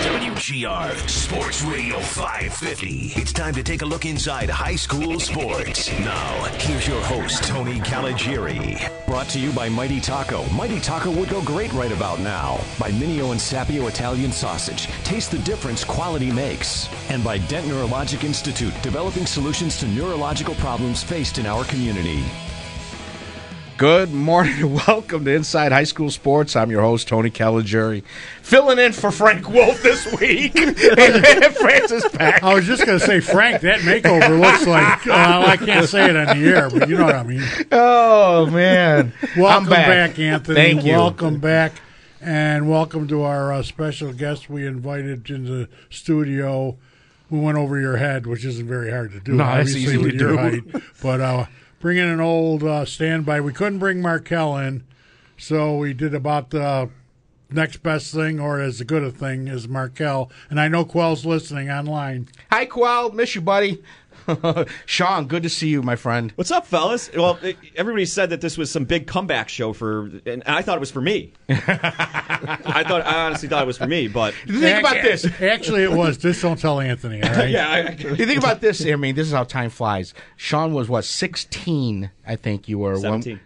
WGR Sports Radio 550. It's time to take a look inside high school sports. Now, here's your host, Tony Caligiuri. Brought to you by Mighty Taco. Mighty Taco would go great right about now. By Minio and Sapio Italian Sausage. Taste the difference quality makes. And by Dent Neurologic Institute, developing solutions to neurological problems faced in our community. Good morning. Welcome to Inside High School Sports. I'm your host, Tony Caligiuri, filling in for Frank Wolf this week. And Francis Pack. I was just going to say, Frank, that makeover looks like, I can't say it on the air, but you know what I mean. Oh, man. Welcome back, Anthony. Thank you. Welcome back. And welcome to our special guest we invited into the studio. We went over your head, which isn't very hard to do. No, obviously, that's easy to do. Height, but, bring in an old standby. We couldn't bring Markquel in, so we did about the next best thing, or as good a thing as Markquel. And I know Quell's listening online. Hi, Quell. Miss you, buddy. Sean, good to see you, my friend. What's up, fellas? Well, everybody said that this was some big comeback show for, and I thought it was for me. I honestly thought it was for me, but think about this. Actually, it was. Just don't tell Anthony. All right? Yeah. You think about this. I mean, this is how time flies. Sean was what, 16? I think you were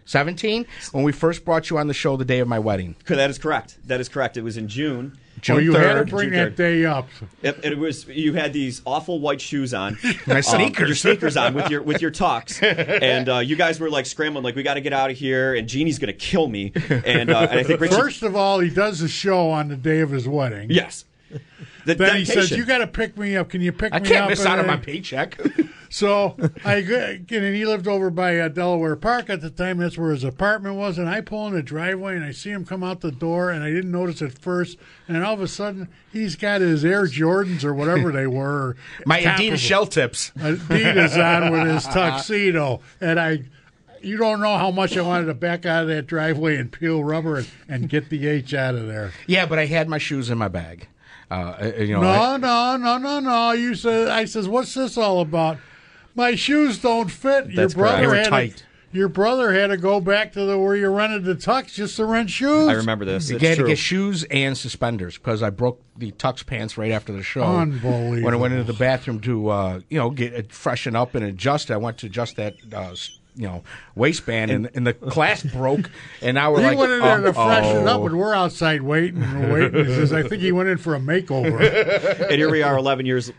17 when we first brought you on the show the day of my wedding. That is correct. It was in June. June 3rd. You had to bring that day up. It was, you had these awful white shoes on. My sneakers. Your sneakers on with your tux. And you guys were like scrambling, like, we got to get out of here, and Jeannie's going to kill me. And I think Richard... First of all, he does a show on the day of his wedding. Yes. Then he says, you got to pick me up. Can you pick me up? I can't miss out on my paycheck. So and he lived over by Delaware Park at the time. That's where his apartment was. And I pull in the driveway, and I see him come out the door, and I didn't notice at first. And all of a sudden, he's got his Air Jordans or whatever they were. My Adidas shell tips. Adidas on with his tuxedo. And you don't know how much I wanted to back out of that driveway and peel rubber and get the H out of there. Yeah, but I had my shoes in my bag. No. You said, I says, what's this all about? My shoes don't fit. Your brother had to go back to where you rented the tux just to rent shoes. I remember this. You had to get shoes and suspenders because I broke the tux pants right after the show. Unbelievable. When I went into the bathroom to freshen up and adjust, I went to adjust that waistband, and the class broke, and now we're like, he went in there to freshen up, and we're outside waiting. He says, I think he went in for a makeover. And here we are, 11 years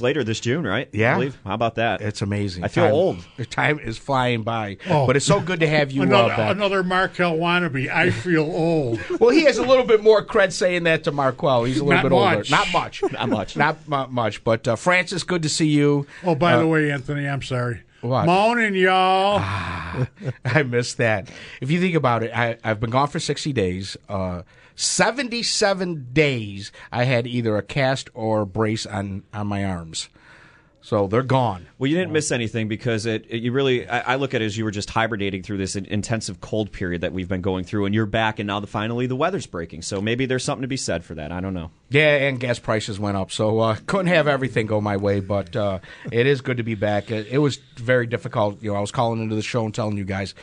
later this June, right? Yeah. I believe. How about that? It's amazing. I feel old. The time is flying by. Oh. But it's so good to have you back. Another Markquel wannabe. I feel old. Well, he has a little bit more cred saying that to Markquel. He's a little bit older. Not much. But Francis, good to see you. Oh, by the way, Anthony, I'm sorry. What? Morning, y'all. I missed that. If you think about it, I've been gone for 60 days. 77 days I had either a cast or a brace on my arms. So they're gone. Well, you didn't miss anything because I look at it as you were just hibernating through this intensive cold period that we've been going through, and you're back, and now finally the weather's breaking. So maybe there's something to be said for that. I don't know. Yeah, and gas prices went up, so couldn't have everything go my way, but it is good to be back. It was very difficult. I was calling into the show and telling you guys,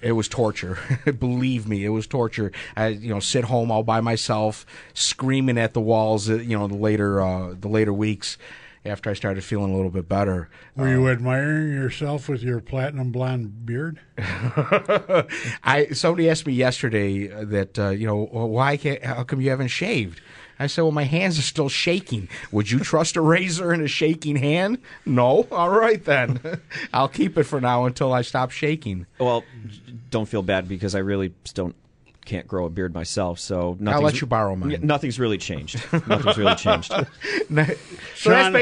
it was torture. Believe me, it was torture. I, sit home all by myself, screaming at the walls, the later weeks. After I started feeling a little bit better. Were you admiring yourself with your platinum blonde beard? Somebody asked me yesterday that, how come you haven't shaved? I said, well, my hands are still shaking. Would you trust a razor in a shaking hand? No? All right, then. I'll keep it for now until I stop shaking. Well, don't feel bad because I really can't grow a beard myself, so I'll let you borrow mine. Nothing's really changed. So Sean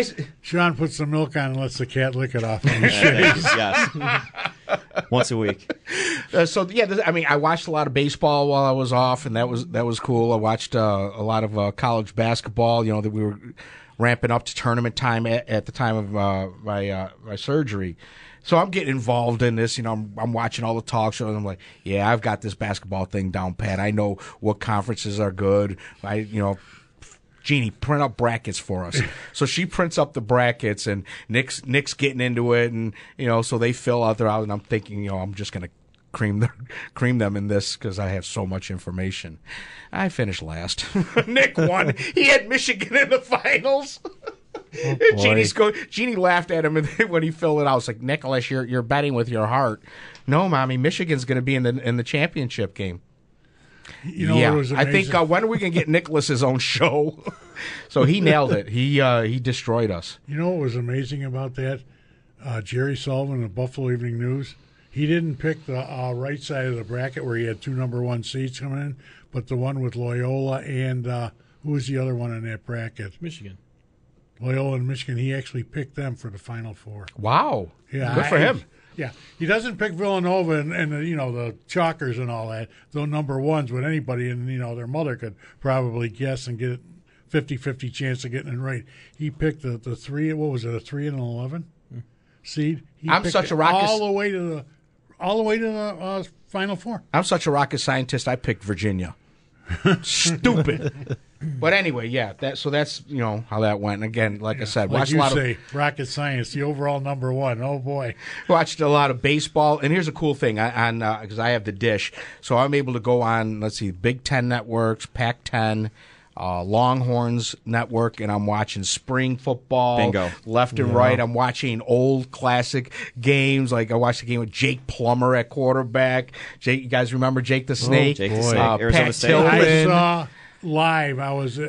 puts the milk on and lets the cat lick it off. Yes. once a week. I watched a lot of baseball while I was off, and that was cool. I watched a lot of college basketball. You know, that we were ramping up to tournament time at the time of my surgery. So I'm getting involved in this, I'm watching all the talk shows, and I'm like, yeah, I've got this basketball thing down pat. I know what conferences are good. Jeannie, print up brackets for us. So she prints up the brackets, and Nick's getting into it, and so they fill out their out, and I'm thinking, I'm just gonna cream them in this because I have so much information. I finished last. Nick won. He had Michigan in the finals. Oh, Jeannie laughed at him when he filled it out. It's like, Nicholas, you're betting with your heart. No, Mommy, Michigan's going to be in the championship game. It was amazing. I think when are we going to get Nicholas's own show? So he nailed it. He destroyed us. You know what was amazing about that? Jerry Sullivan of Buffalo Evening News. He didn't pick the right side of the bracket where he had 2 number 1 seeds coming in, but the one with Loyola and who was the other one in that bracket? Michigan. Loyola and Michigan, he actually picked them for the Final Four. Wow. Yeah, good for him. Yeah. He doesn't pick Villanova and the Chalkers and all that. Though number 1s with anybody, and, their mother could probably guess and get 50-50 chance of getting it right. He picked the 3, what was it, a 3 and an 11 seed? I'm such a rocket. All the way to the Final Four. I'm such a rocket scientist, I picked Virginia. Stupid. But anyway, yeah. That's how that went. And again, I said, watched a lot of rocket science. The overall number 1. Oh boy, watched a lot of baseball. And here's a cool thing on because I have the dish, so I'm able to go on. Let's see, Big Ten networks, Pac-10, Longhorns network, and I'm watching spring football. Bingo. Left and right. I'm watching old classic games. Like I watched a game with Jake Plummer at quarterback. Jake, you guys remember Jake the Snake? Jake the Snake. Arizona State. Tilden. I saw live. I was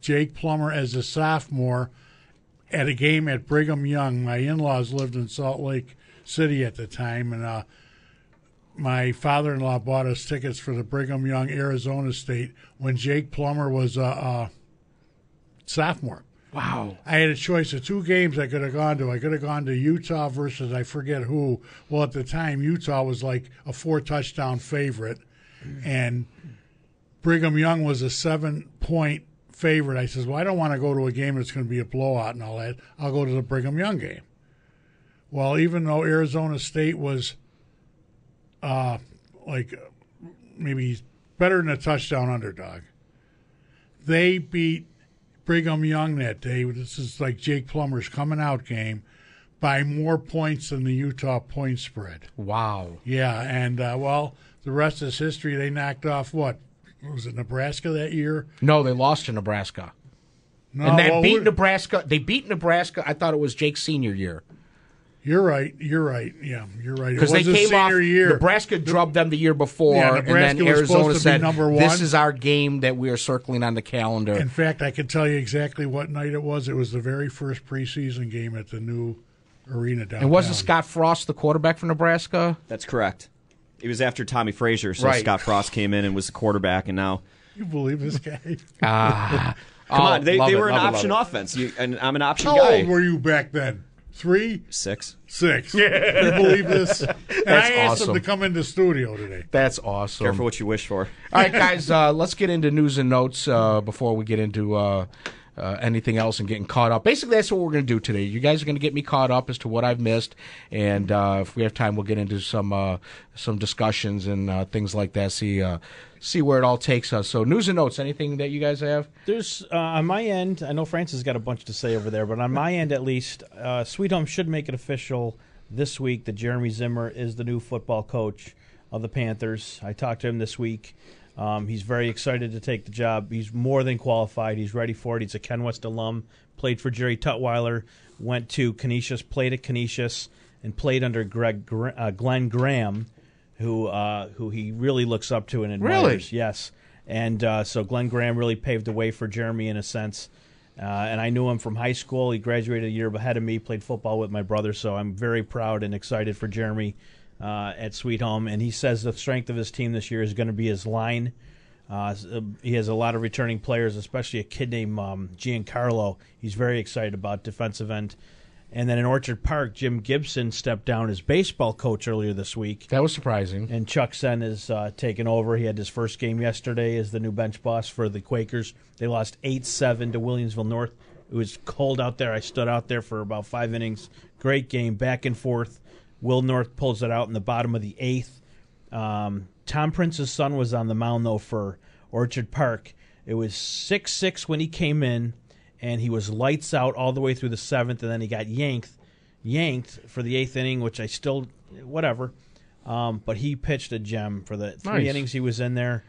Jake Plummer as a sophomore at a game at Brigham Young. My in-laws lived in Salt Lake City at the time, and my father-in-law bought us tickets for the Brigham Young Arizona State when Jake Plummer was a sophomore. Wow. I had a choice of 2 games I could have gone to. I could have gone to Utah versus I forget who. Well, at the time, Utah was like a 4-touchdown favorite, and Brigham Young was a 7-point favorite. I says, well, I don't want to go to a game that's going to be a blowout and all that. I'll go to the Brigham Young game. Well, even though Arizona State was maybe better than a touchdown underdog, they beat Brigham Young that day. This is like Jake Plummer's coming out game by more points than the Utah point spread. Wow. Yeah, and, the rest is history. They knocked off what? Was it Nebraska that year? No, they lost to Nebraska. No, and They beat Nebraska. I thought it was Jake's senior year. You're right. Yeah, you're right. Because they came off. Year. Nebraska drubbed them the year before, yeah, and then Arizona said, "This is our game that we are circling on the calendar." In fact, I can tell you exactly what night it was. It was the very first preseason game at the new arena downtown. And wasn't Scott Frost the quarterback for Nebraska? That's correct. It was after Tommy Frazier, so right. Scott Frost came in and was the quarterback, and now... You believe this guy? Come on, they were an option offense, and I'm an option guy. How old were you back then? 3? 6. 6. Yeah. You believe this? And I asked him to come in the studio today. That's awesome. Careful what you wish for. All right, guys, let's get into news and notes before we get into... anything else and getting caught up. Basically, that's what we're going to do today. You guys are going to get me caught up as to what I've missed, and if we have time, we'll get into some discussions and things like that, see where it all takes us. So news and notes, anything that you guys have? There's, on my end, I know Francis has got a bunch to say over there, but on my end at least, Sweet Home should make it official this week that Jeremy Zimmer is the new football coach of the Panthers. I talked to him this week. He's very excited to take the job. He's more than qualified. He's ready for it. He's a Ken West alum, played for Jerry Tutwiler, went to Canisius, played at Canisius, and played under Glenn Graham, who he really looks up to and admires. Really? Yes. And so Glenn Graham really paved the way for Jeremy in a sense. And I knew him from high school. He graduated a year ahead of me, played football with my brother, so I'm very proud and excited for Jeremy at Sweet Home, and he says the strength of his team this year is going to be his line. He has a lot of returning players, especially a kid named Giancarlo. He's very excited about defensive end And then in Orchard Park, Jim Gibson stepped down as baseball coach earlier this week. That was surprising. And Chuck Sen has taken over. He had his first game yesterday as the new bench boss for the Quakers. They lost 8-7 to Williamsville North. It was cold out there. I stood out there for about 5 innings. Great game, back and forth. Will North pulls it out in the bottom of the 8th. Tom Prince's son was on the mound, though, for Orchard Park. It was 6-6 when he came in, and he was lights out all the way through the 7th, and then he got yanked for the 8th inning, which I still, whatever. But he pitched a gem for the three innings he was in there.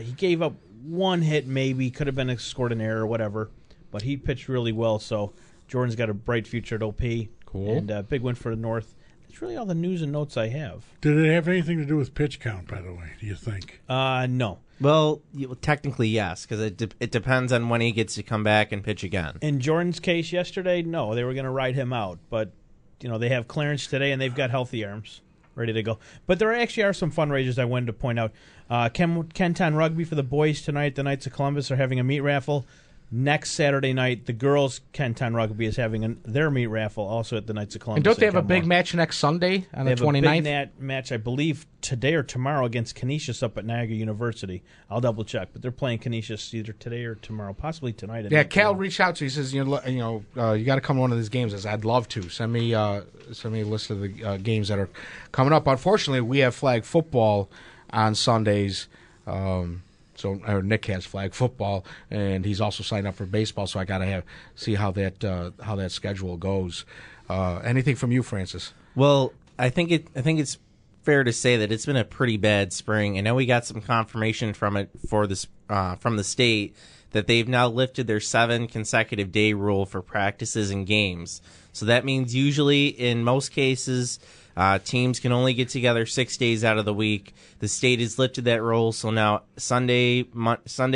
He gave up one hit maybe, could have been scored an error or whatever, but he pitched really well. So Jordan's got a bright future at OP. Cool. And a big win for the North. That's really all the news and notes I have. Did it have anything to do with pitch count, by the way, do you think? No. Well, technically, yes, because it depends on when he gets to come back and pitch again. In Jordan's case yesterday, no, they were going to ride him out. But, you know, they have clearance today, and they've got healthy arms ready to go. But there actually are some fundraisers I wanted to point out. Kenton Rugby for the boys tonight. The Knights of Columbus are having a meat raffle. Next Saturday night, the girls' Kenton Rugby is having their meat raffle also at the Knights of Columbus. And don't they have a big match next Sunday on the 29th? They have a big match, I believe, today or tomorrow against Canisius up at Niagara University. I'll double-check, but they're playing Canisius either today or tomorrow, possibly tonight. Yeah, Cal reached out to me. He says, you got to come to one of these games. I said, I'd love to. Send me a list of the games that are coming up. Unfortunately, we have flag football on Sundays. So Nick has flag football, and he's also signed up for baseball. So I got to see how that schedule goes. Anything from you, Francis? Well, I think it's fair to say that it's been a pretty bad spring. I know we got some confirmation from the state that they've now lifted their 7 consecutive day rule for practices and games. So that means usually in most cases. Teams can only get together 6 days out of the week. The state has lifted that rule, so now Sunday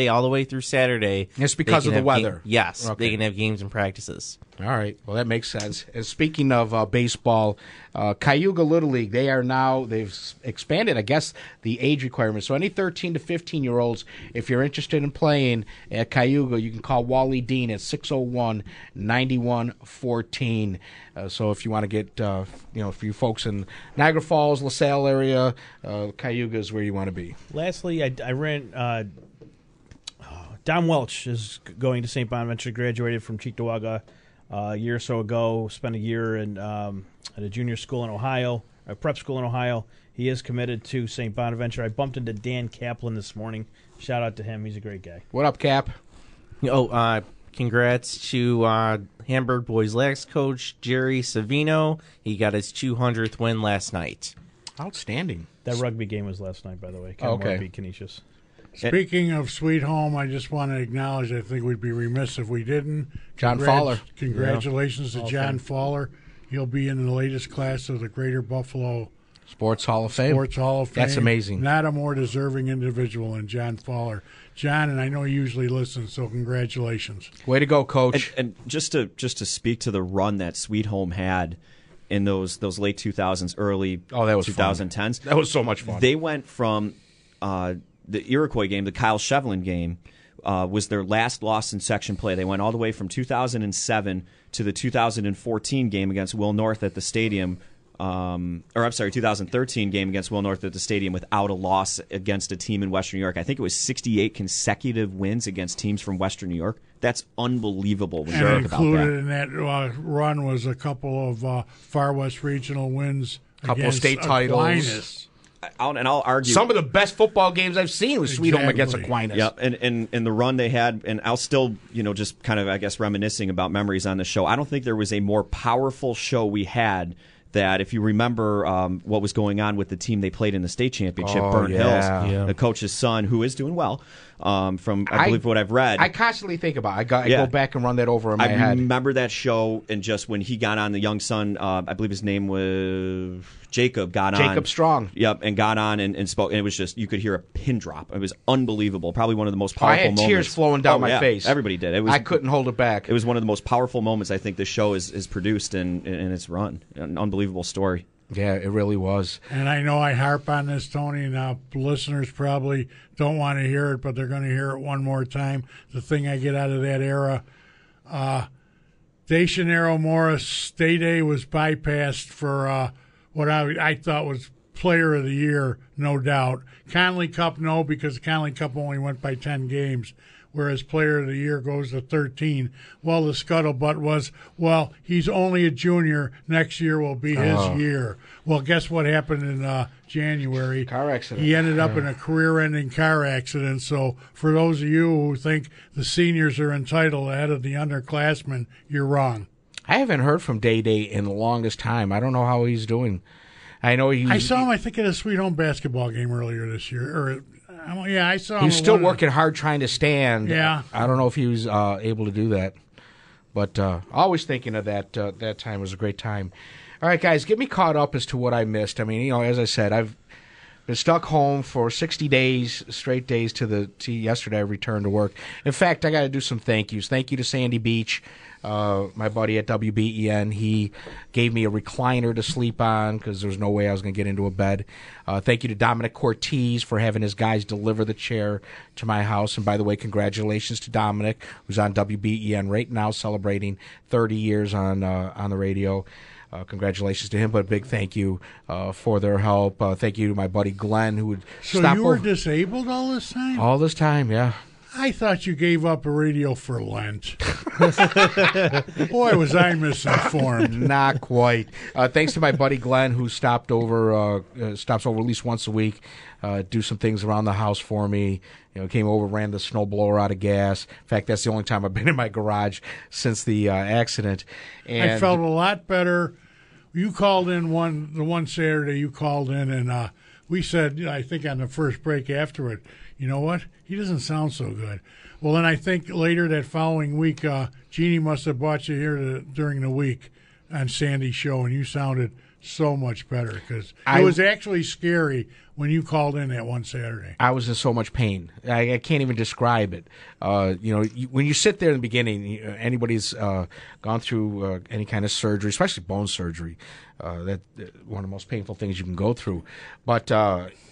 all the way through Saturday. It's because of the weather. Yes, okay. They can have games and practices. All right. Well, that makes sense. And speaking of baseball, Cayuga Little League, they've expanded, I guess, the age requirement. So any 13 to 15-year-olds, if you're interested in playing at Cayuga, you can call Wally Dean at 601-9114. So if you want to get, for you folks in Niagara Falls, LaSalle area, Cayuga is where you want to be. Lastly, I ran Don Welch is going to St. Bonaventure, graduated from Cheektowaga a year or so ago, spent a year at a junior school in Ohio, a prep school in Ohio. He is committed to St. Bonaventure. I bumped into Dan Kaplan this morning. Shout out to him. He's a great guy. What up, Cap? Congrats to Hamburg boys' last coach, Jerry Savino. He got his 200th win last night. Outstanding. That rugby game was last night, by the way. Ken beat Canisius. Speaking of Sweet Home, I just want to acknowledge, I think we'd be remiss if we didn't. John Fowler. Congratulations to John Fowler. He'll be in the latest class of the Greater Buffalo Sports Hall of Fame. That's amazing. Not a more deserving individual than John Fowler. John, and I know you usually listen, so congratulations. Way to go, Coach. And just to speak to the run that Sweet Home had in those late 2000s, early 2010s. Fun. That was so much fun. They went from the Iroquois game, the Kyle Shevlin game, was their last loss in section play. They went all the way from 2007 to the 2014 game against Will North at the stadium. 2013 game against Will North at the stadium without a loss against a team in Western New York. I think it was 68 consecutive wins against teams from Western New York. That's unbelievable. When and included in that run was a couple of Far West Regional wins, a couple of state titles. I'll argue some of the best football games I've seen was Sweet Home against Aquinas. Yep, and the run they had, and I'll still just kind of I guess reminiscing about memories on the show. I don't think there was a more powerful show we had. That if you remember what was going on with the team they played in the state championship, Burnt Hills, the coach's son, who is doing well, from I believe what I've read. I constantly think about it. I go back and run that over in my head. I remember that show, and just when he got on, the young son, I believe his name was Jacob, Jacob Strong. Yep, and got on and spoke, and it was just, you could hear a pin drop. It was unbelievable. Probably one of the most powerful moments. I had tears flowing down my face. Everybody did. I couldn't hold it back. It was one of the most powerful moments I think this show has produced in its run. An unbelievable story. Yeah, it really was. And I know I harp on this, Tony, and listeners probably don't want to hear it, but they're going to hear it one more time. The thing I get out of that era, Stationero Morris, Day Day was bypassed for what I thought was Player of the Year, no doubt. Conley Cup, no, because the Conley Cup only went by 10 games, whereas Player of the Year goes to 13. Well, the scuttlebutt was, well, he's only a junior. Next year will be his year. Well, guess what happened in January? Car accident. He ended up in a career-ending car accident. So for those of you who think the seniors are entitled ahead of the underclassmen, you're wrong. I haven't heard from Day Day in the longest time. I don't know how he's doing. I know I saw him, I think, at a Sweet Home basketball game earlier this year. I saw him. He was still working hard trying to stand. Yeah. I don't know if he was able to do that. But always thinking of that that time was a great time. All right, guys, get me caught up as to what I missed. I mean, you know, as I said, I've been stuck home for 60 days, straight days to yesterday I returned to work. In fact, I got to do some thank yous. Thank you to Sandy Beach. My buddy at WBEN, he gave me a recliner to sleep on because there was no way I was going to get into a bed. Thank you to Dominic Cortez for having his guys deliver the chair to my house. And by the way, congratulations to Dominic, who's on WBEN right now celebrating 30 years on the radio. Congratulations to him, but a big thank you for their help. Thank you to my buddy Glenn, who would stop. So you were disabled all this time? All this time, yeah. I thought you gave up a radio for Lent. Boy, was I misinformed. Not quite. Thanks to my buddy Glenn, who stops over at least once a week, do some things around the house for me. You know, came over, ran the snowblower out of gas. In fact, that's the only time I've been in my garage since the accident. And I felt a lot better. You called in the one Saturday. You called in, and we said, I think on the first break after it, you know what? He doesn't sound so good. Well, then I think later that following week, Jeannie must have brought you here during the week on Sandy's show, and you sounded so much better because it was actually scary when you called in that one Saturday. I was in so much pain. I can't even describe it. When you sit there in the beginning, anybody's gone through any kind of surgery, especially bone surgery, that one of the most painful things you can go through. But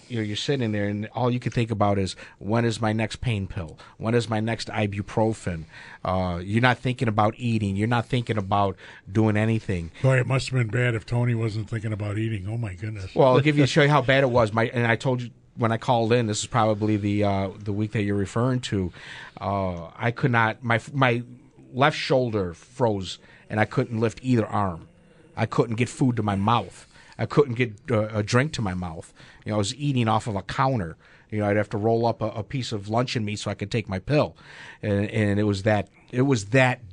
you're sitting there, and all you can think about is, when is my next pain pill? When is my next ibuprofen? You're not thinking about eating. You're not thinking about doing anything. Boy, it must have been bad if Tony wasn't thinking about eating. Oh, my goodness. Well, I'll show you how bad it was. And I told you when I called in, this is probably the week that you're referring to, I could not. My left shoulder froze, and I couldn't lift either arm. I couldn't get food to my mouth. I couldn't get a drink to my mouth. You know, I was eating off of a counter. You know, I'd have to roll up a piece of luncheon meat so I could take my pill, and it was that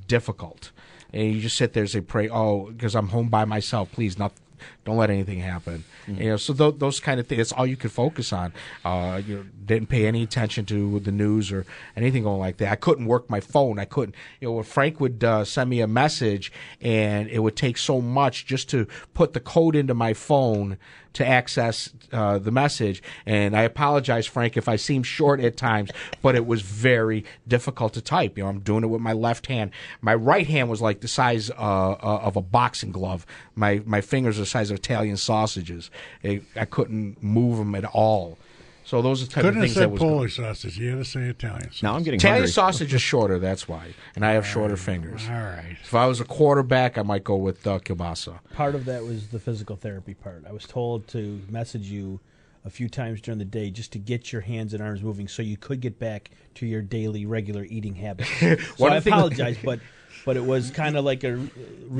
difficult. And you just sit there and say, "Pray, because I'm home by myself. Please, don't let anything happen." Mm-hmm. You know, so those kind of things. That's all you could focus on. You didn't pay any attention to the news or anything going like that. I couldn't work my phone. I couldn't. You know, Frank would send me a message, and it would take so much just to put the code into my phone to access the message. And I apologize, Frank, if I seem short at times, but it was very difficult to type. You know, I'm doing it with my left hand. My right hand was like the size of a boxing glove. My fingers are the size of Italian sausages. I couldn't move them at all. So those are the type of things that was. Couldn't have said Polish sausage. You had to say Italian sausage. Now I'm getting Italian hungry. Sausage is shorter, that's why. And I have shorter fingers. All right. If I was a quarterback, I might go with kielbasa. Part of that was the physical therapy part. I was told to message you a few times during the day just to get your hands and arms moving so you could get back to your daily regular eating habits. So I apologize, but it was kind of like a reverse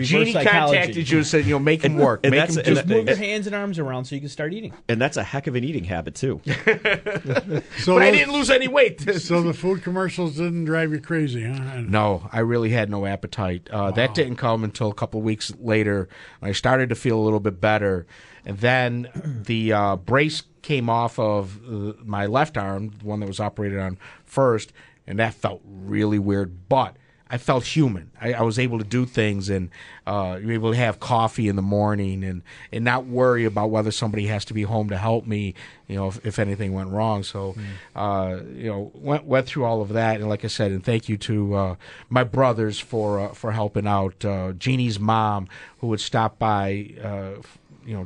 Jeannie psychology. Jeannie contacted you and said, make him work. And make him just move your hands and arms around so you can start eating. And that's a heck of an eating habit, too. But I didn't lose any weight. So the food commercials didn't drive you crazy, huh? No, I really had no appetite. That didn't come until a couple of weeks later. I started to feel a little bit better. And then the brace came off of my left arm, the one that was operated on first, and that felt really weird. But I felt human. I was able to do things, and you were able to have coffee in the morning and not worry about whether somebody has to be home to help me, you know, if anything went wrong. So, went through all of that. And like I said, and thank you to my brothers for helping out. Jeannie's mom, who would stop by,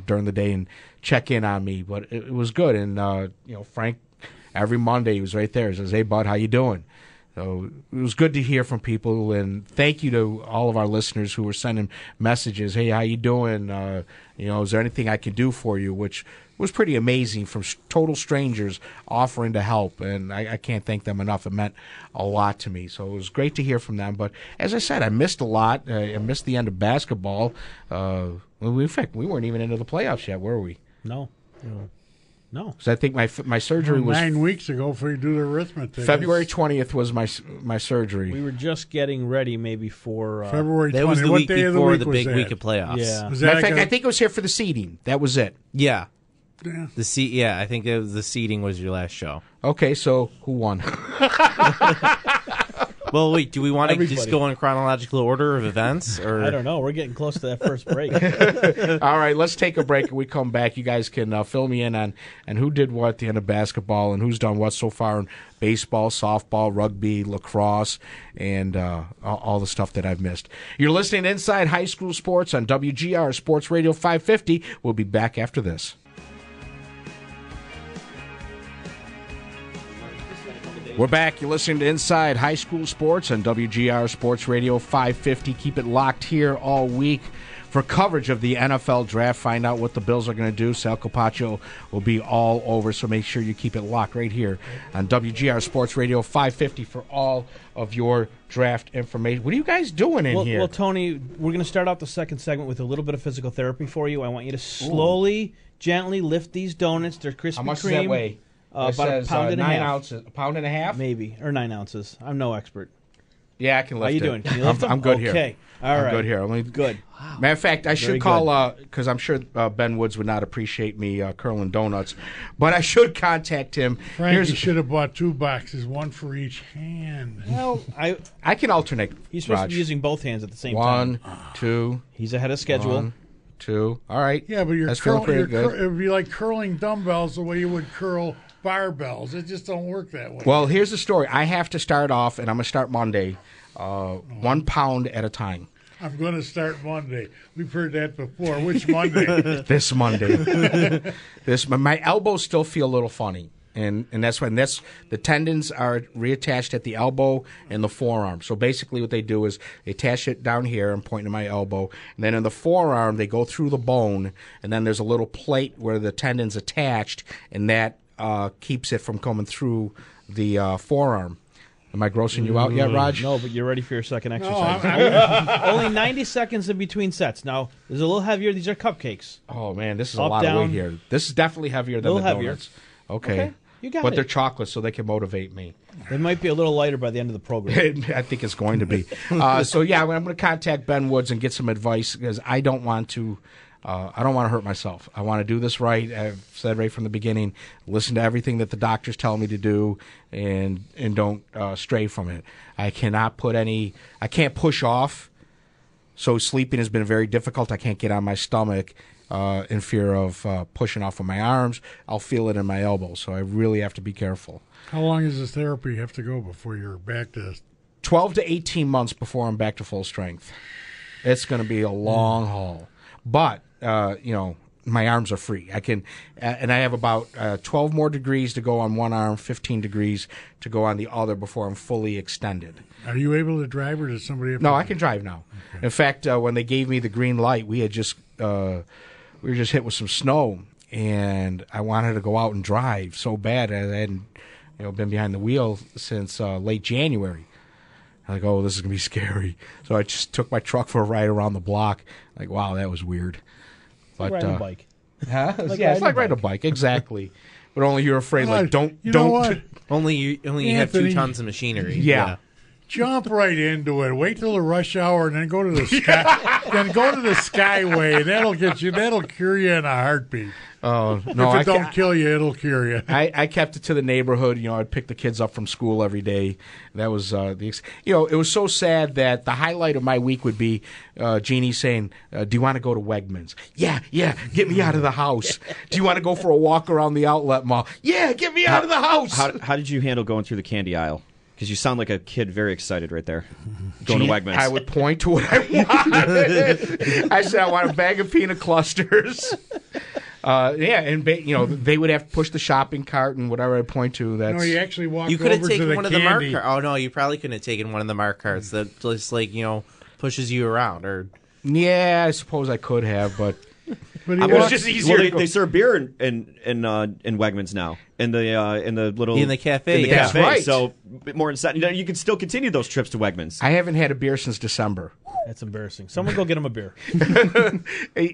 during the day and check in on me. But it was good. And, Frank, every Monday he was right there. He says, "Hey, bud, how you doing?" So it was good to hear from people, and thank you to all of our listeners who were sending messages. Hey, how you doing? Is there anything I can do for you? Which was pretty amazing from total strangers offering to help, and I can't thank them enough. It meant a lot to me, so it was great to hear from them. But as I said, I missed a lot. I missed the end of basketball. In fact, we weren't even into the playoffs yet, were we? No. No, because I think my surgery was 9 weeks ago. Before you do the arithmetic, February 20th was my surgery. We were just getting ready, maybe for February 20th. That was the week before the big week of playoffs. Yeah, in fact, I think it was here for the seeding. That was it. Yeah, I think it was the seeding was your last show. Okay, so who won? Well, wait, do we want to just go in chronological order of events? Or? I don't know. We're getting close to that first break. All right, let's take a break. When we come back, you guys can fill me in on who did what at the end of basketball and who's done what so far in baseball, softball, rugby, lacrosse, and all the stuff that I've missed. You're listening to Inside High School Sports on WGR Sports Radio 550. We'll be back after this. We're back. You're listening to Inside High School Sports on WGR Sports Radio 550. Keep it locked here all week for coverage of the NFL Draft. Find out what the Bills are going to do. Sal Capaccio will be all over, so make sure you keep it locked right here on WGR Sports Radio 550 for all of your draft information. What are you guys doing here? Well, Tony, we're going to start out the second segment with a little bit of physical therapy for you. I want you to slowly, gently lift these donuts. They're Krispy Kreme. How much does that weigh? About a pound and a half. 9 ounces. A pound and a half? Maybe. Or 9 ounces. I'm no expert. Yeah, I can lift it. How you doing? Can you lift them? I'm good here. Okay. All right. I'm good here. Good. Wow. Matter of fact, I should call, because I'm sure Ben Woods would not appreciate me curling donuts, but I should contact him. Frank, you should have bought 2 boxes, one for each hand. Well, I can alternate. He's supposed to be using both hands at the same time. 1, 2. He's ahead of schedule. 1, 2. All right. Yeah, but it would be like curling dumbbells the way you would curl barbells. It just don't work that way. Well, here's the story. I have to start off, and I'm going to start Monday, 1 pound at a time. I'm going to start Monday. We've heard that before. Which Monday? This Monday. My elbows still feel a little funny, and that's when the tendons are reattached at the elbow and the forearm. So basically what they do is they attach it down here and point to my elbow, and then in the forearm they go through the bone, and then there's a little plate where the tendon's attached, and that keeps it from coming through the forearm. Am I grossing you out yet, Raj? No, but you're ready for your second exercise. Only 90 seconds in between sets. Now, this is a little heavier. These are cupcakes. Oh, man, this is a lot of weight here. This is definitely heavier than the donuts. Okay. You got it. But they're chocolate, so they can motivate me. They might be a little lighter by the end of the program. I think it's going to be. I'm going to contact Ben Woods and get some advice because I don't want to. I don't want to hurt myself. I want to do this right. I've said right from the beginning, listen to everything that the doctors tell me to do and don't stray from it. I can't push off. So sleeping has been very difficult. I can't get on my stomach in fear of pushing off of my arms. I'll feel it in my elbow. So I really have to be careful. How long does this therapy have to go before you're back to 12 to 18 months before I'm back to full strength. It's going to be a long haul. But, my arms are free. I can, and I have about 12 more degrees to go on one arm, 15 degrees to go on the other before I'm fully extended. Are you able to drive, or does somebody have to? No, I can drive now. Okay. In fact, when they gave me the green light, we were just hit with some snow, and I wanted to go out and drive so bad. I hadn't, been behind the wheel since late January. I'm like, oh, this is going to be scary. So I just took my truck for a ride around the block. Like, wow, that was weird. But, like riding a bike. Huh? It's like riding a bike, exactly. But only you're afraid, Only you have 2 tons of machinery. Yeah. Jump right into it. Wait till the rush hour, and then go to the sky. Then go to the Skyway, and that'll get you. That'll cure you in a heartbeat. Oh no! If it don't kill you, it'll cure you. I kept it to the neighborhood. I'd pick the kids up from school every day. That was it was so sad that the highlight of my week would be Jeannie saying, "Do you want to go to Wegmans? Yeah. Get me out of the house. Do you want to go for a walk around the outlet mall? Yeah, get me out of the house." How did you handle going through the candy aisle? Because you sound like a kid very excited right there. Going to Wegmans. I would point to what I wanted. I said I want a bag of peanut clusters. Yeah, and you know they would have to push the shopping cart and whatever I point to. That's no, you actually walked. You could have taken one of the mark cards. Oh no, you probably couldn't have taken one of the mark cards that just like you know pushes you around. Or yeah, I suppose I could have, but. But it was just easier. Well, they serve beer in Wegmans now in the cafe. That's right. So more incentive. You can still continue those trips to Wegmans. I haven't had a beer since December. That's embarrassing. Someone go get him a beer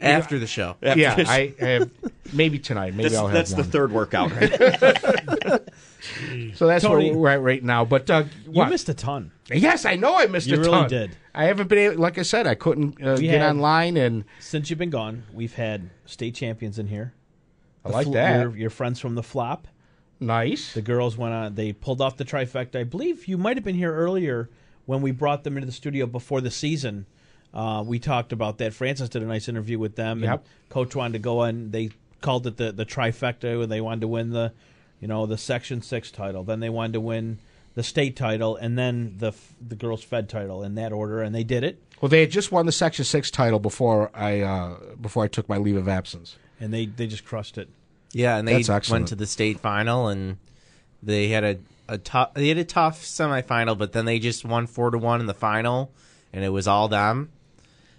after the show. Yeah, I have, maybe tonight. Maybe I'll have. That's one. The third workout. Right? So that's Tony, where we're at right now. But you missed a ton. Yes, I know I missed a ton. You really did. I haven't been able, like I said, I couldn't get online. And since you've been gone, we've had state champions in here. I like that. Your friends from the Flop. Nice. The girls went on. They pulled off the trifecta. I believe you might have been here earlier when we brought them into the studio before the season. We talked about that. Francis did a nice interview with them. Yep. And Coach wanted to go on. They called it the trifecta, and they wanted to win the the Section 6 title. Then they wanted to win the state title, and then the girls' Fed title in that order, and they did it. Well, they had just won the Section 6 title before I took my leave of absence. And they just crushed it. Yeah, and they went to the state final, and they had a tough semifinal, but then they just won 4-1 in the final, and it was all them.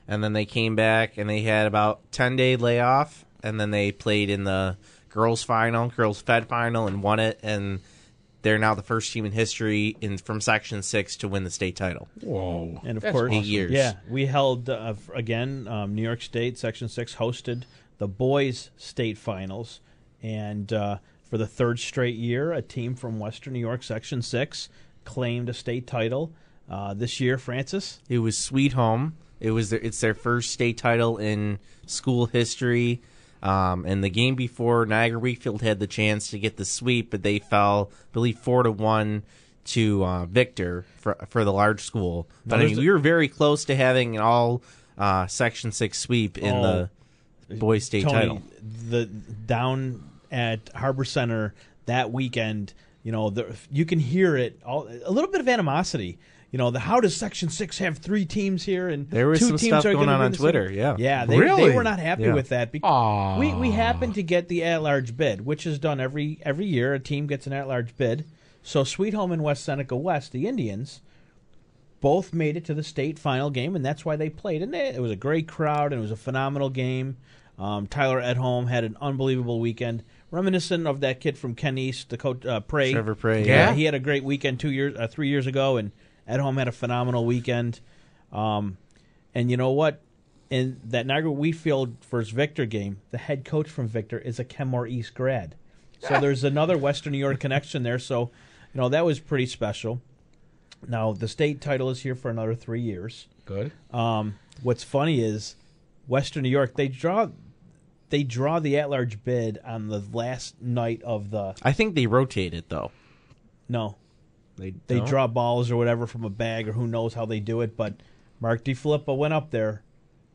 And then they came back, and they had about 10-day layoff, and then they played in the girls' Fed final, and won it, and they're now the first team in history from Section 6 to win the state title. Whoa. And, of course, 8 years. Yeah, we held, New York State, Section 6, hosted the boys' state finals. And for the third straight year, a team from Western New York, Section 6, claimed a state title. This year, Francis? It was Sweet Home. It's their first state title in school history. And the game before, Niagara Wakefield had the chance to get the sweep, but they fell, I believe, 4-1 to Victor for the large school. But we were very close to having an all Section 6 sweep in the boys' state title. Down at Harbor Center that weekend, you can hear it all, a little bit of animosity. How does Section 6 have 3 teams here and 2 teams are going to win? There was some stuff going on Twitter, yeah. Yeah, they were not happy with that. Because we happened to get the at-large bid, which is done every year. A team gets an at-large bid. So Sweet Home and West Seneca West, the Indians, both made it to the state final game, and that's why they played. And it was a great crowd, and it was a phenomenal game. Tyler Edholm had an unbelievable weekend. Reminiscent of that kid from Ken East, the coach, Prey. Trevor Prey, yeah. He had a great weekend 3 years ago, and Edholm had a phenomenal weekend. And you know what? In that Niagara Wheatfield versus Victor game, the head coach from Victor is a Kenmore East grad. So there's another Western New York connection there. So, that was pretty special. Now, the state title is here for another 3 years. Good. What's funny is Western New York, they draw the at-large bid on the last night of the... I think they rotate it, though. No. They draw balls or whatever from a bag, or who knows how they do it. But Mark DiFilippo went up there.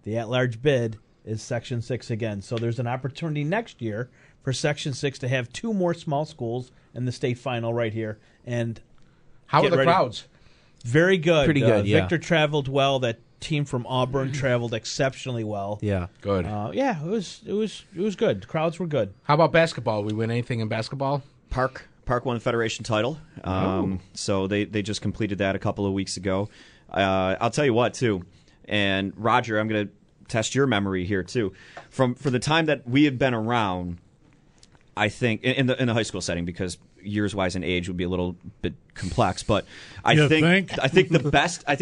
The at-large bid is Section 6 again. So there's an opportunity next year for Section 6 to have 2 more small schools in the state final right here. And how are the crowds? Very good. Pretty good, yeah. Victor traveled well. That team from Auburn traveled exceptionally well. Yeah, good. Yeah, it was good. The crowds were good. How about basketball? We win anything in basketball? Park won the Federation title, so they just completed that a couple of weeks ago. I'll tell you what, too, and Roger, I'm going to test your memory here, too. For the time that we have been around, I think, in the high school setting, because years-wise and age would be a little bit complex, but I think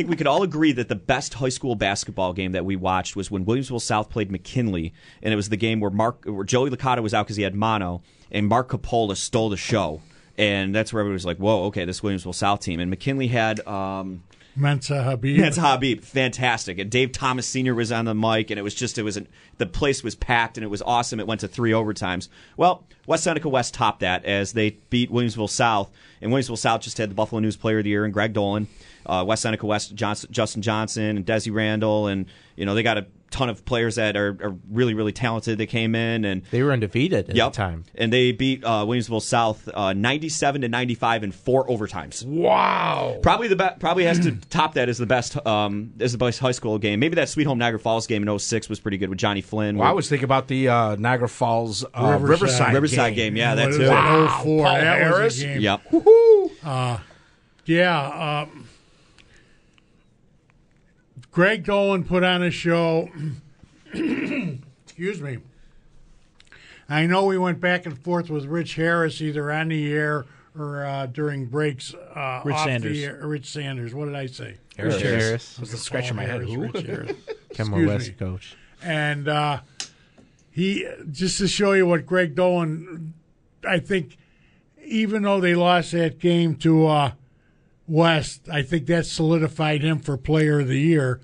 we could all agree that the best high school basketball game that we watched was when Williamsville South played McKinley, and it was the game where Joey Licata was out because he had mono, and Mark Coppola stole the show. And that's where everybody was like, whoa, okay, this Williamsville South team. And McKinley had Mensa Habib, fantastic. And Dave Thomas Sr. was on the mic, and the place was packed, and it was awesome. It went to 3 overtimes. Well, West Seneca West topped that as they beat Williamsville South. And Williamsville South just had the Buffalo News Player of the Year and Greg Dolan. West Seneca West, Justin Johnson and Desi Randall. And, they got a ton of players that are really, really talented that came in. And they were undefeated at the time. And they beat Williamsville South 97-95 in four overtimes. Wow. Probably the probably has to top that as the best high school game. Maybe that Sweet Home Niagara Falls game in 06 was pretty good with Johnny Flynn. Well, I was thinking about the Niagara Falls Riverside game. Yeah, that too. Wow. Paul Harris. Yep. Woo-hoo. Greg Dolan put on a show. Excuse me. I know we went back and forth with Rich Harris either on the air or during breaks. Rich Sanders. What did I say? Harris. I was scratching my head. Kenmore West coach. And he just to show you what Greg Dolan, I think, even though they lost that game to West, I think that solidified him for Player of the Year.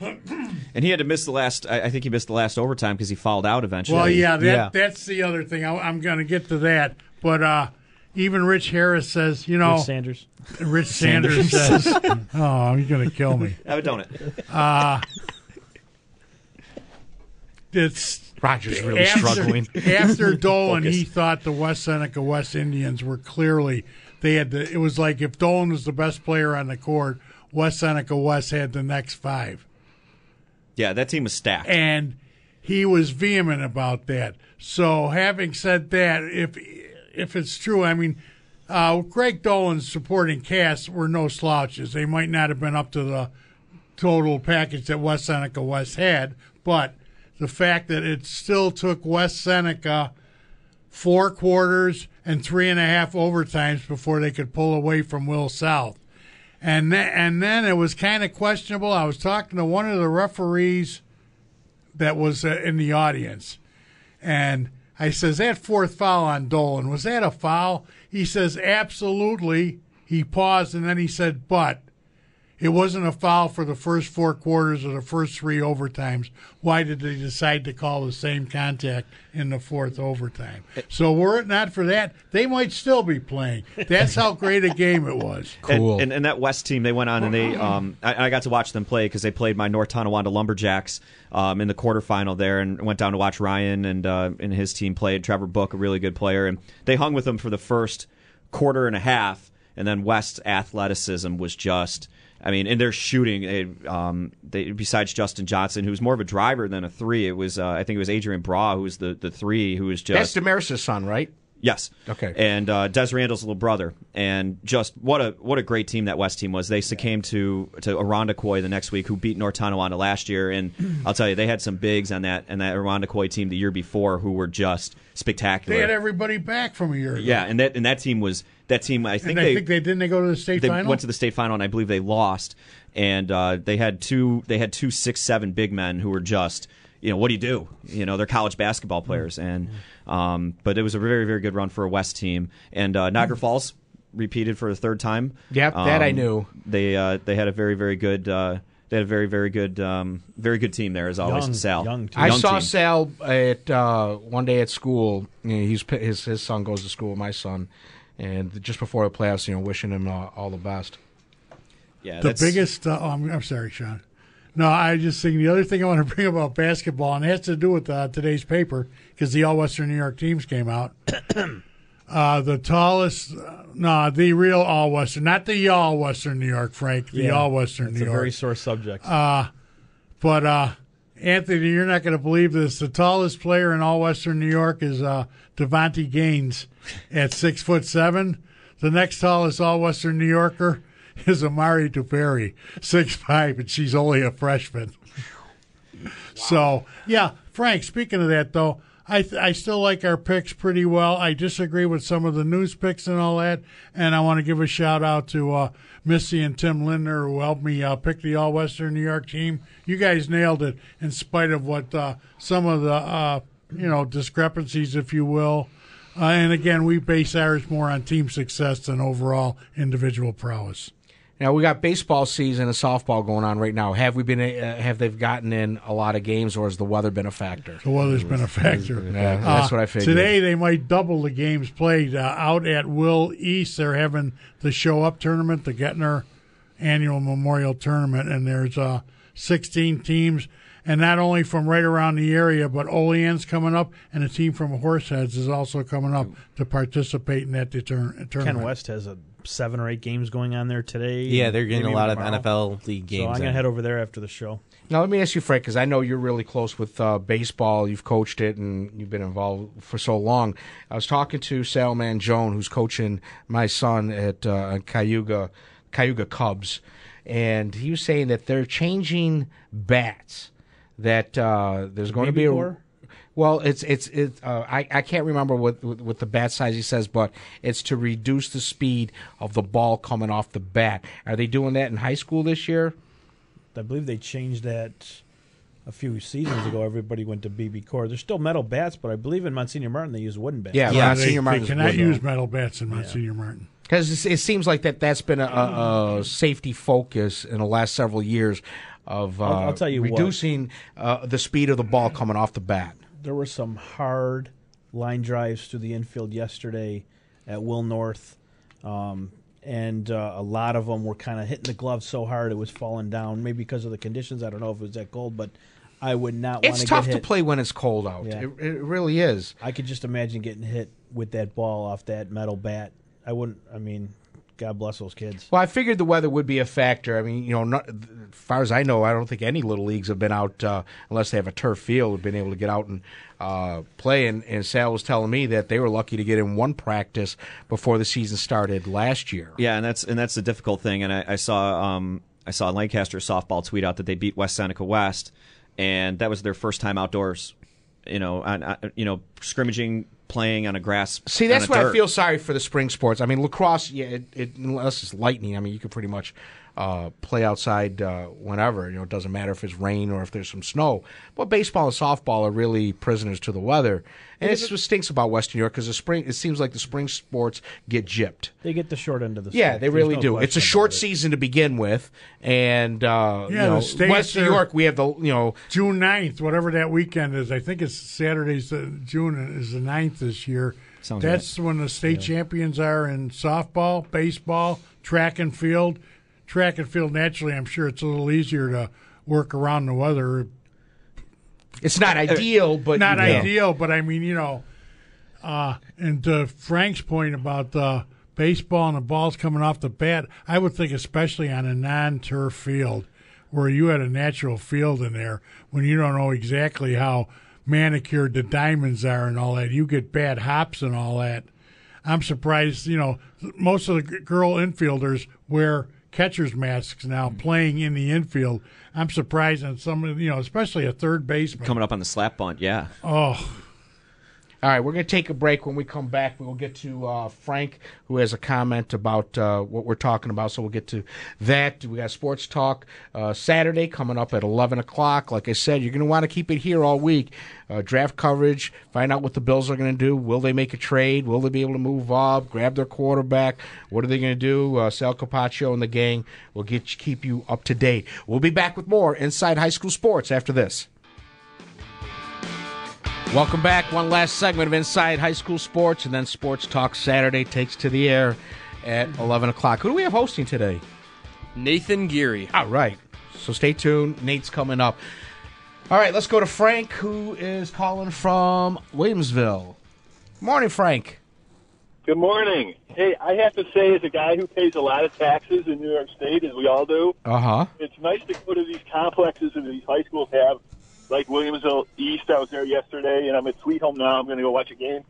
And he had to miss the last. I think he missed the last overtime because he fouled out eventually. Well, that's the other thing. I'm going to get to that. But even Rich Harris says, you know, Rich Sanders says, "Oh, you're going to kill me." Have a donut. It's Roger's really struggling. After Dolan, he thought the West Seneca West Indians were clearly. They had the. It was like if Dolan was the best player on the court, West Seneca West had the next five. Yeah, that team was stacked, and he was vehement about that. So, having said that, if it's true, I mean, Greg Dolan's supporting cast were no slouches. They might not have been up to the total package that West Seneca West had, but the fact that it still took West Seneca 4 quarters and 3.5 overtimes before they could pull away from Will South. And then it was kind of questionable. I was talking to one of the referees that was in the audience, and I says, that fourth foul on Dolan, was that a foul? He says, absolutely. He paused, and then he said, but it wasn't a foul for the first 4 quarters or the first 3 overtimes. Why did they decide to call the same contact in the fourth overtime? So were it not for that, they might still be playing. That's how great a game it was. Cool. And that West team, they went on and they I got to watch them play because they played my North Tonawanda Lumberjacks in the quarterfinal there and went down to watch Ryan and his team play. Trevor Book, a really good player. And they hung with them for the first quarter and a half, and then West's athleticism was just – I mean, in their shooting, they, besides Justin Johnson, who's more of a driver than a three, it was I think it was Adrian Braugh who was the three, who was just... That's Demaris' son, right? Yes. Okay. And Des Randall's little brother. And just what a great team that West team was. They came to Irondequoit the next week, who beat North Tonawanda last year. And I'll tell you, they had some bigs on that Irondequoit team the year before who were just spectacular. They had everybody back from a year ago. Yeah, and that team was... That team, I think, they go to the state final? They went to the state final, and I believe they lost. And they had two 6'7" big men who were just, you know, what do you do? You know, they're college basketball players. And but it was a very, very good run for a West team. And Niagara Falls repeated for the third time. Yep, that I knew. They had a very, very good. They had a very, very good, very good team there, as always. Sal, I saw Sal at one day at school. You know, his son goes to school with my son. And just before the playoffs, you know, wishing him all the best. Yeah, the biggest. I'm sorry, Sean. No, I just think the other thing I want to bring about basketball, and it has to do with today's paper because the All Western New York teams came out. The tallest, the real All Western, not the All Western New York, Frank. The All Western New York. It's a very sore subject. But Anthony, you're not going to believe this. The tallest player in All Western New York is Devontae Gaines. At 6'7", the next tallest All-Western New Yorker is Amari Duperi, 6'5", and she's only a freshman. Wow. So, yeah, Frank, speaking of that, though, I still like our picks pretty well. I disagree with some of the news picks and all that, and I want to give a shout-out to Missy and Tim Lindner, who helped me pick the All-Western New York team. You guys nailed it in spite of what some of the discrepancies, if you will. And again, we base ours more on team success than overall individual prowess. Now we got baseball season and softball going on right now. Have we been? Have they've gotten in a lot of games, or has the weather been a factor? The weather's been a factor. Yeah, that's what I figured. Today they might double the games played out at Will East. They're having the Show Up tournament, the Gettner Annual Memorial Tournament, and there's 16 teams. and not only from right around the area, but Olean's coming up, and a team from Horseheads is also coming up to participate in that tournament. Ken West has a 7 or 8 games going on there today. Yeah, they're getting a lot of NFL league games. So I'm going to head over there after the show. Now, let me ask you, Frank, because I know you're really close with baseball. You've coached it, and you've been involved for so long. I was talking to Sal Mangione, who's coaching my son at Cayuga Cubs, and he was saying that they're changing bats, that there's going to be a – well, I can't remember what the bat size he says, but it's to reduce the speed of the ball coming off the bat. Are they doing that in high school this year? I believe they changed that a few seasons ago. Everybody went to BB Core. There's still metal bats, but I believe in Monsignor Martin they use wooden bats. Yeah, Monsignor Martin. They cannot use metal bats in Monsignor Martin. Because it seems like that's been a safety focus in the last several years of I'll tell you reducing the speed of the ball coming off the bat. There were some hard line drives through the infield yesterday at Will North, and a lot of them were kind of hitting the glove so hard it was falling down, maybe because of the conditions. I don't know if it was that cold, but I would not want to get hit. It's tough to play when it's cold out. Yeah. It really is. I could just imagine getting hit with that ball off that metal bat. God bless those kids. Well, I figured the weather would be a factor. I mean, as far as I know, I don't think any little leagues have been out, unless they have a turf field, have been able to get out and play. And Sal was telling me that they were lucky to get in one practice before the season started last year. Yeah, and that's the difficult thing. And I saw Lancaster softball tweet out that they beat West Seneca West, and that was their first time outdoors. Scrimmaging, playing on a grass. See, that's what I feel sorry for the spring sports. I mean, lacrosse, yeah, unless it's lightning, I mean, you can pretty much play outside whenever. It doesn't matter if it's rain or if there's some snow. But baseball and softball are really prisoners to the weather, and it's what stinks about Western New York because it seems like the spring sports get gypped. They get the short end of the stick. Yeah, they really do. It's a short season to begin with, and Western New York, we have the June 9th, whatever that weekend is. I think it's Saturday's June is the 9th this year. Sounds That's right. When the state champions are in softball, baseball, track and field. Track and field, naturally, I'm sure it's a little easier to work around the weather. It's not ideal, but... Not ideal, but I mean, and to Frank's point about baseball and the balls coming off the bat, I would think especially on a non-turf field where you had a natural field in there when you don't know exactly how manicured the diamonds are and all that. You get bad hops and all that. I'm surprised, most of the girl infielders wear catcher's masks now playing in the infield. I'm surprised at some, especially a third baseman. Coming up on the slap bunt, yeah. Oh. All right, we're going to take a break. When we come back, we will get to Frank, who has a comment about what we're talking about, so we'll get to that. We got Sports Talk Saturday coming up at 11 o'clock. Like I said, you're going to want to keep it here all week. Draft coverage, find out what the Bills are going to do. Will they make a trade? Will they be able to move up, grab their quarterback? What are they going to do? Sal Capaccio and the gang will keep you up to date. We'll be back with more Inside High School Sports after this. Welcome back. One last segment of Inside High School Sports, and then Sports Talk Saturday takes to the air at 11 o'clock. Who do we have hosting today? Nathan Geary. All right. So stay tuned. Nate's coming up. All right, let's go to Frank, who is calling from Williamsville. Morning, Frank. Good morning. Hey, I have to say, as a guy who pays a lot of taxes in New York State, as we all do, it's nice to go to these complexes that these high schools have. Like Williamsville East, I was there yesterday, and I'm at Sweet Home now. I'm going to go watch a game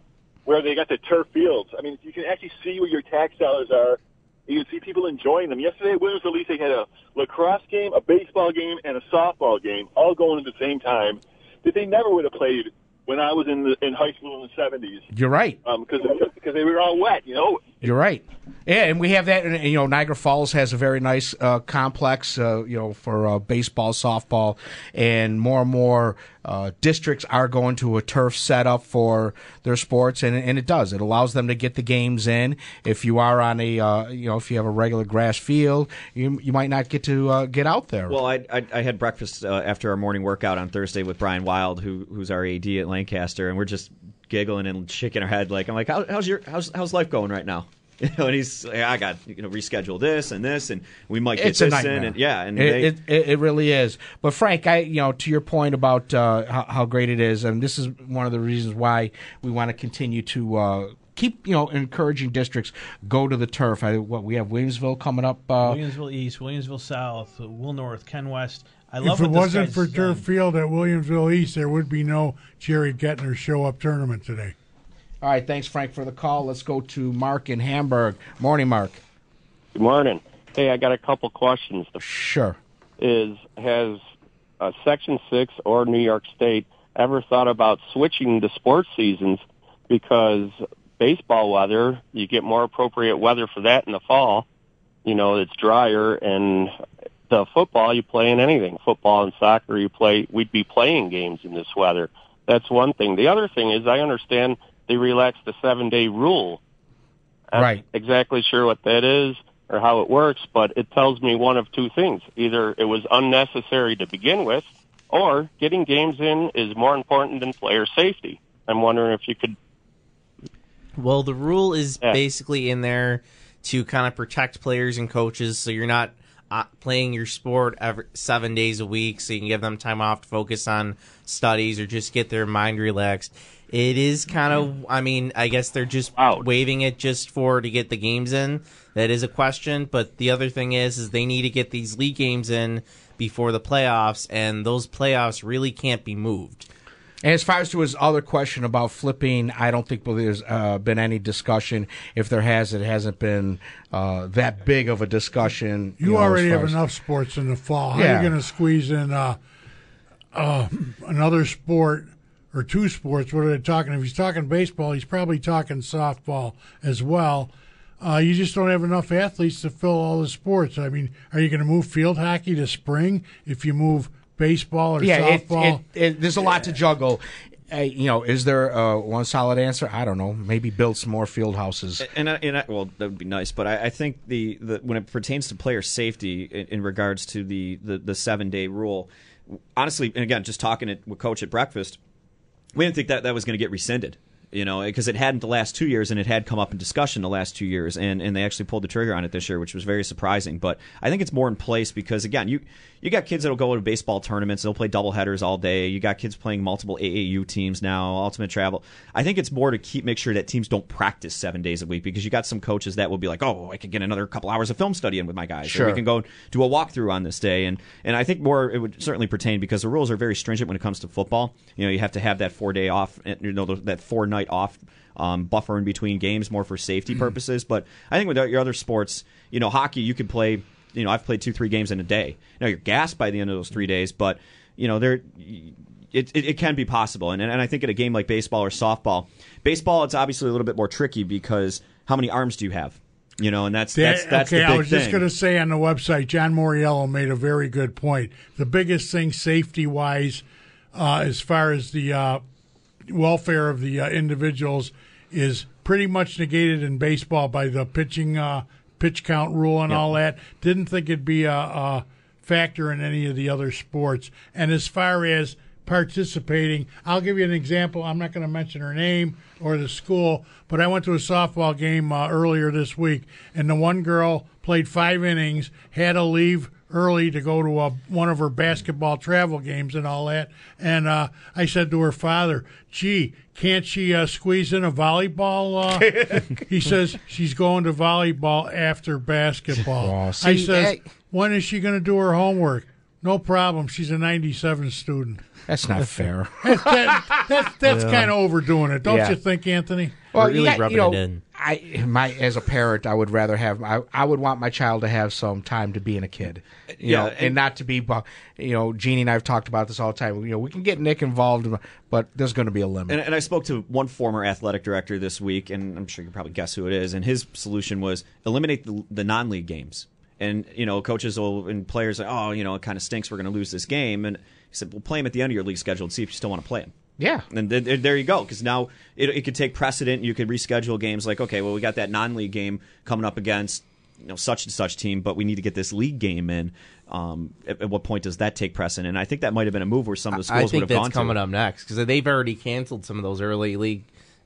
where they got the turf fields. I mean, you can actually see where your tax dollars are. You can see people enjoying them. Yesterday at Williamsville East, they had a lacrosse game, a baseball game, and a softball game, all going at the same time that they never would have played when I was in high school in the 70s. You're right. Because they were all wet, You're right. Yeah, and we have that. And, Niagara Falls has a very nice complex, for baseball, softball, and more districts are going to a turf setup for their sports, and it does. It allows them to get the games in. If you are on a, if you have a regular grass field, you might not get to get out there. Well, I had breakfast after our morning workout on Thursday with Brian Wild, who's our AD at Lancaster, and we're just giggling and shaking our head. I'm like, how's life going right now? You know, and he's like, I got reschedule this and this, and we might get this in, and it really is. But Frank, to your point about how great it is, and this is one of the reasons why we want to continue to keep encouraging districts go to the turf. We have Williamsville coming up, Williamsville East, Williamsville South, Will North, Ken West. I love. If it wasn't for turf field at Williamsville East, there would be no Jerry Gettner Show Up tournament today. All right, thanks, Frank, for the call. Let's go to Mark in Hamburg. Morning, Mark. Good morning. Hey, I got a couple questions. Sure. Has Section 6 or New York State ever thought about switching the sports seasons, because baseball weather, you get more appropriate weather for that in the fall. It's drier, and the football, you play in anything. Football and soccer, we'd be playing games in this weather. That's one thing. The other thing is I understand they relaxed the 7-day rule. I'm right. Not exactly sure what that is or how it works, but it tells me one of two things. Either it was unnecessary to begin with, or getting games in is more important than player safety. I'm wondering if you could... Well, the rule is basically in there to kind of protect players and coaches, so you're not playing your sport every 7 days a week, so you can give them time off to focus on studies or just get their mind relaxed. It is kind of, I guess they're just waiving it just to get the games in. That is a question. But the other thing is they need to get these league games in before the playoffs, and those playoffs really can't be moved. And as far as to his other question about flipping, I don't think there's been any discussion. If there has, it hasn't been that big of a discussion. You already have enough sports in the fall. How are you going to squeeze in another sport or two sports? What are they talking? If he's talking baseball, he's probably talking softball as well. You just don't have enough athletes to fill all the sports. Are you going to move field hockey to spring if you move baseball or softball? There's a lot to juggle. Is there one solid answer? I don't know. Maybe build some more field houses. Well, that would be nice. But I think the when it pertains to player safety in regards to the 7-day rule, honestly, and again, just talking with Coach at breakfast, we didn't think that was going to get rescinded. Because it hadn't the last 2 years, and it had come up in discussion the last 2 years, and they actually pulled the trigger on it this year, which was very surprising. But I think it's more in place because, again, you got kids that will go to baseball tournaments, they'll play doubleheaders all day. You got kids playing multiple AAU teams now, ultimate travel. I think it's more to make sure that teams don't practice 7 days a week, because you got some coaches that will be like, I could get another couple hours of film study in with my guys. Sure. Or we can go do a walkthrough on this day. And I think more it would certainly pertain because the rules are very stringent when it comes to football. You have to have that 4-day off, that 4-night off buffer in between games, more for safety purposes. But I think with your other sports, hockey, you can play, I've played 2-3 games in a day. Now you're gassed by the end of those 3 days, but it can be possible. And I think in a game like baseball or softball, it's obviously a little bit more tricky because how many arms do you have? And that's the big thing. I was just going to say, on the website, John Moriello made a very good point. The biggest thing safety-wise, as far as the welfare of the individuals, is pretty much negated in baseball by the pitch count rule and all that. Didn't think it'd be a factor in any of the other sports. And as far as participating, I'll give you an example. I'm not going to mention her name or the school, but I went to a softball game earlier this week, and the one girl played 5 innings, had to leave early to go to one of her basketball travel games and all that. And I said to her father, gee, can't she squeeze in a volleyball? He says she's going to volleyball after basketball. I says, when is she going to do her homework? No problem. She's a 97 student. That's not fair. That's kind of overdoing it, don't you think, Anthony? Well, really rubbing it in. As a parent, I would rather have. I would want my child to have some time to being a kid, and not to be. Jeannie and I have talked about this all the time. We can get Nick involved, but there's going to be a limit. And I spoke to one former athletic director this week, and I'm sure you can probably guess who it is. And his solution was eliminate the non-league games. And coaches and players are, it kind of stinks. We're going to lose this game. And he said, "Well, play him at the end of your league schedule and see if you still want to play him." Yeah, and there you go. Because now it could take precedent. You could reschedule games like, okay, well, we got that non-league game coming up against such and such team, but we need to get this league game in. At what point does that take precedent? And I think that might have been a move where some of the schools would have gone to. I think that's coming up next, because they've already canceled some of those early league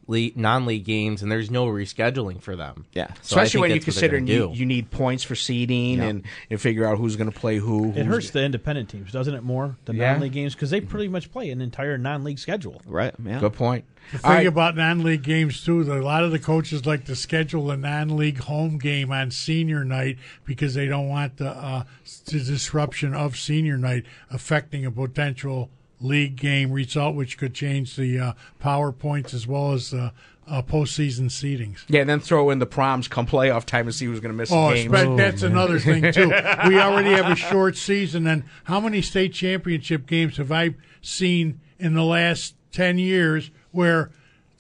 non-league games, and there's no rescheduling for them. Yeah, so especially when you consider you need points for seeding and figure out who's going to play who. It hurts the independent teams, doesn't it, more than non-league games? Because they pretty much play an entire non-league schedule. Right, yeah. Good point. The thing about non-league games, too, that a lot of the coaches like to schedule a non-league home game on senior night because they don't want the disruption of senior night affecting a potential league game result, which could change the power points as well as the postseason seedings. Yeah, and then throw in the proms come playoff time and see who's going to miss a game. That's another thing, too. We already have a short season, and how many state championship games have I seen in the last 10 years where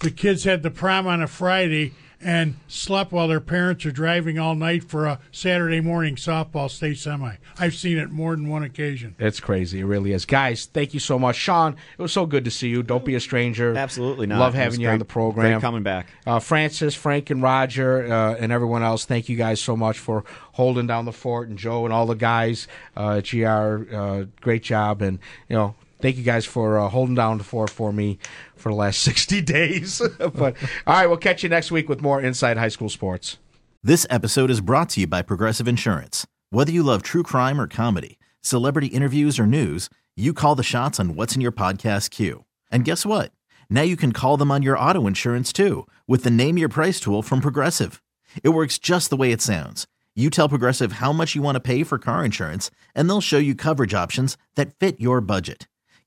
the kids had the prom on a Friday and slept while their parents are driving all night for a Saturday morning softball state semi? I've seen it more than one occasion. It's crazy. It really is. Guys, thank you so much. Sean, it was so good to see you. Don't be a stranger. Absolutely not. Love having you on the program. Great coming back. Francis, Frank, and Roger, and everyone else, thank you guys so much for holding down the fort, and Joe and all the guys at GR. Great job. And, you know, thank you guys for holding down the fort for me for the last 60 days. But all right, we'll catch you next week with more Inside High School Sports. This episode is brought to you by Progressive Insurance. Whether you love true crime or comedy, celebrity interviews or news, you call the shots on what's in your podcast queue. And guess what? Now you can call them on your auto insurance too with the Name Your Price tool from Progressive. It works just the way it sounds. You tell Progressive how much you want to pay for car insurance, and they'll show you coverage options that fit your budget.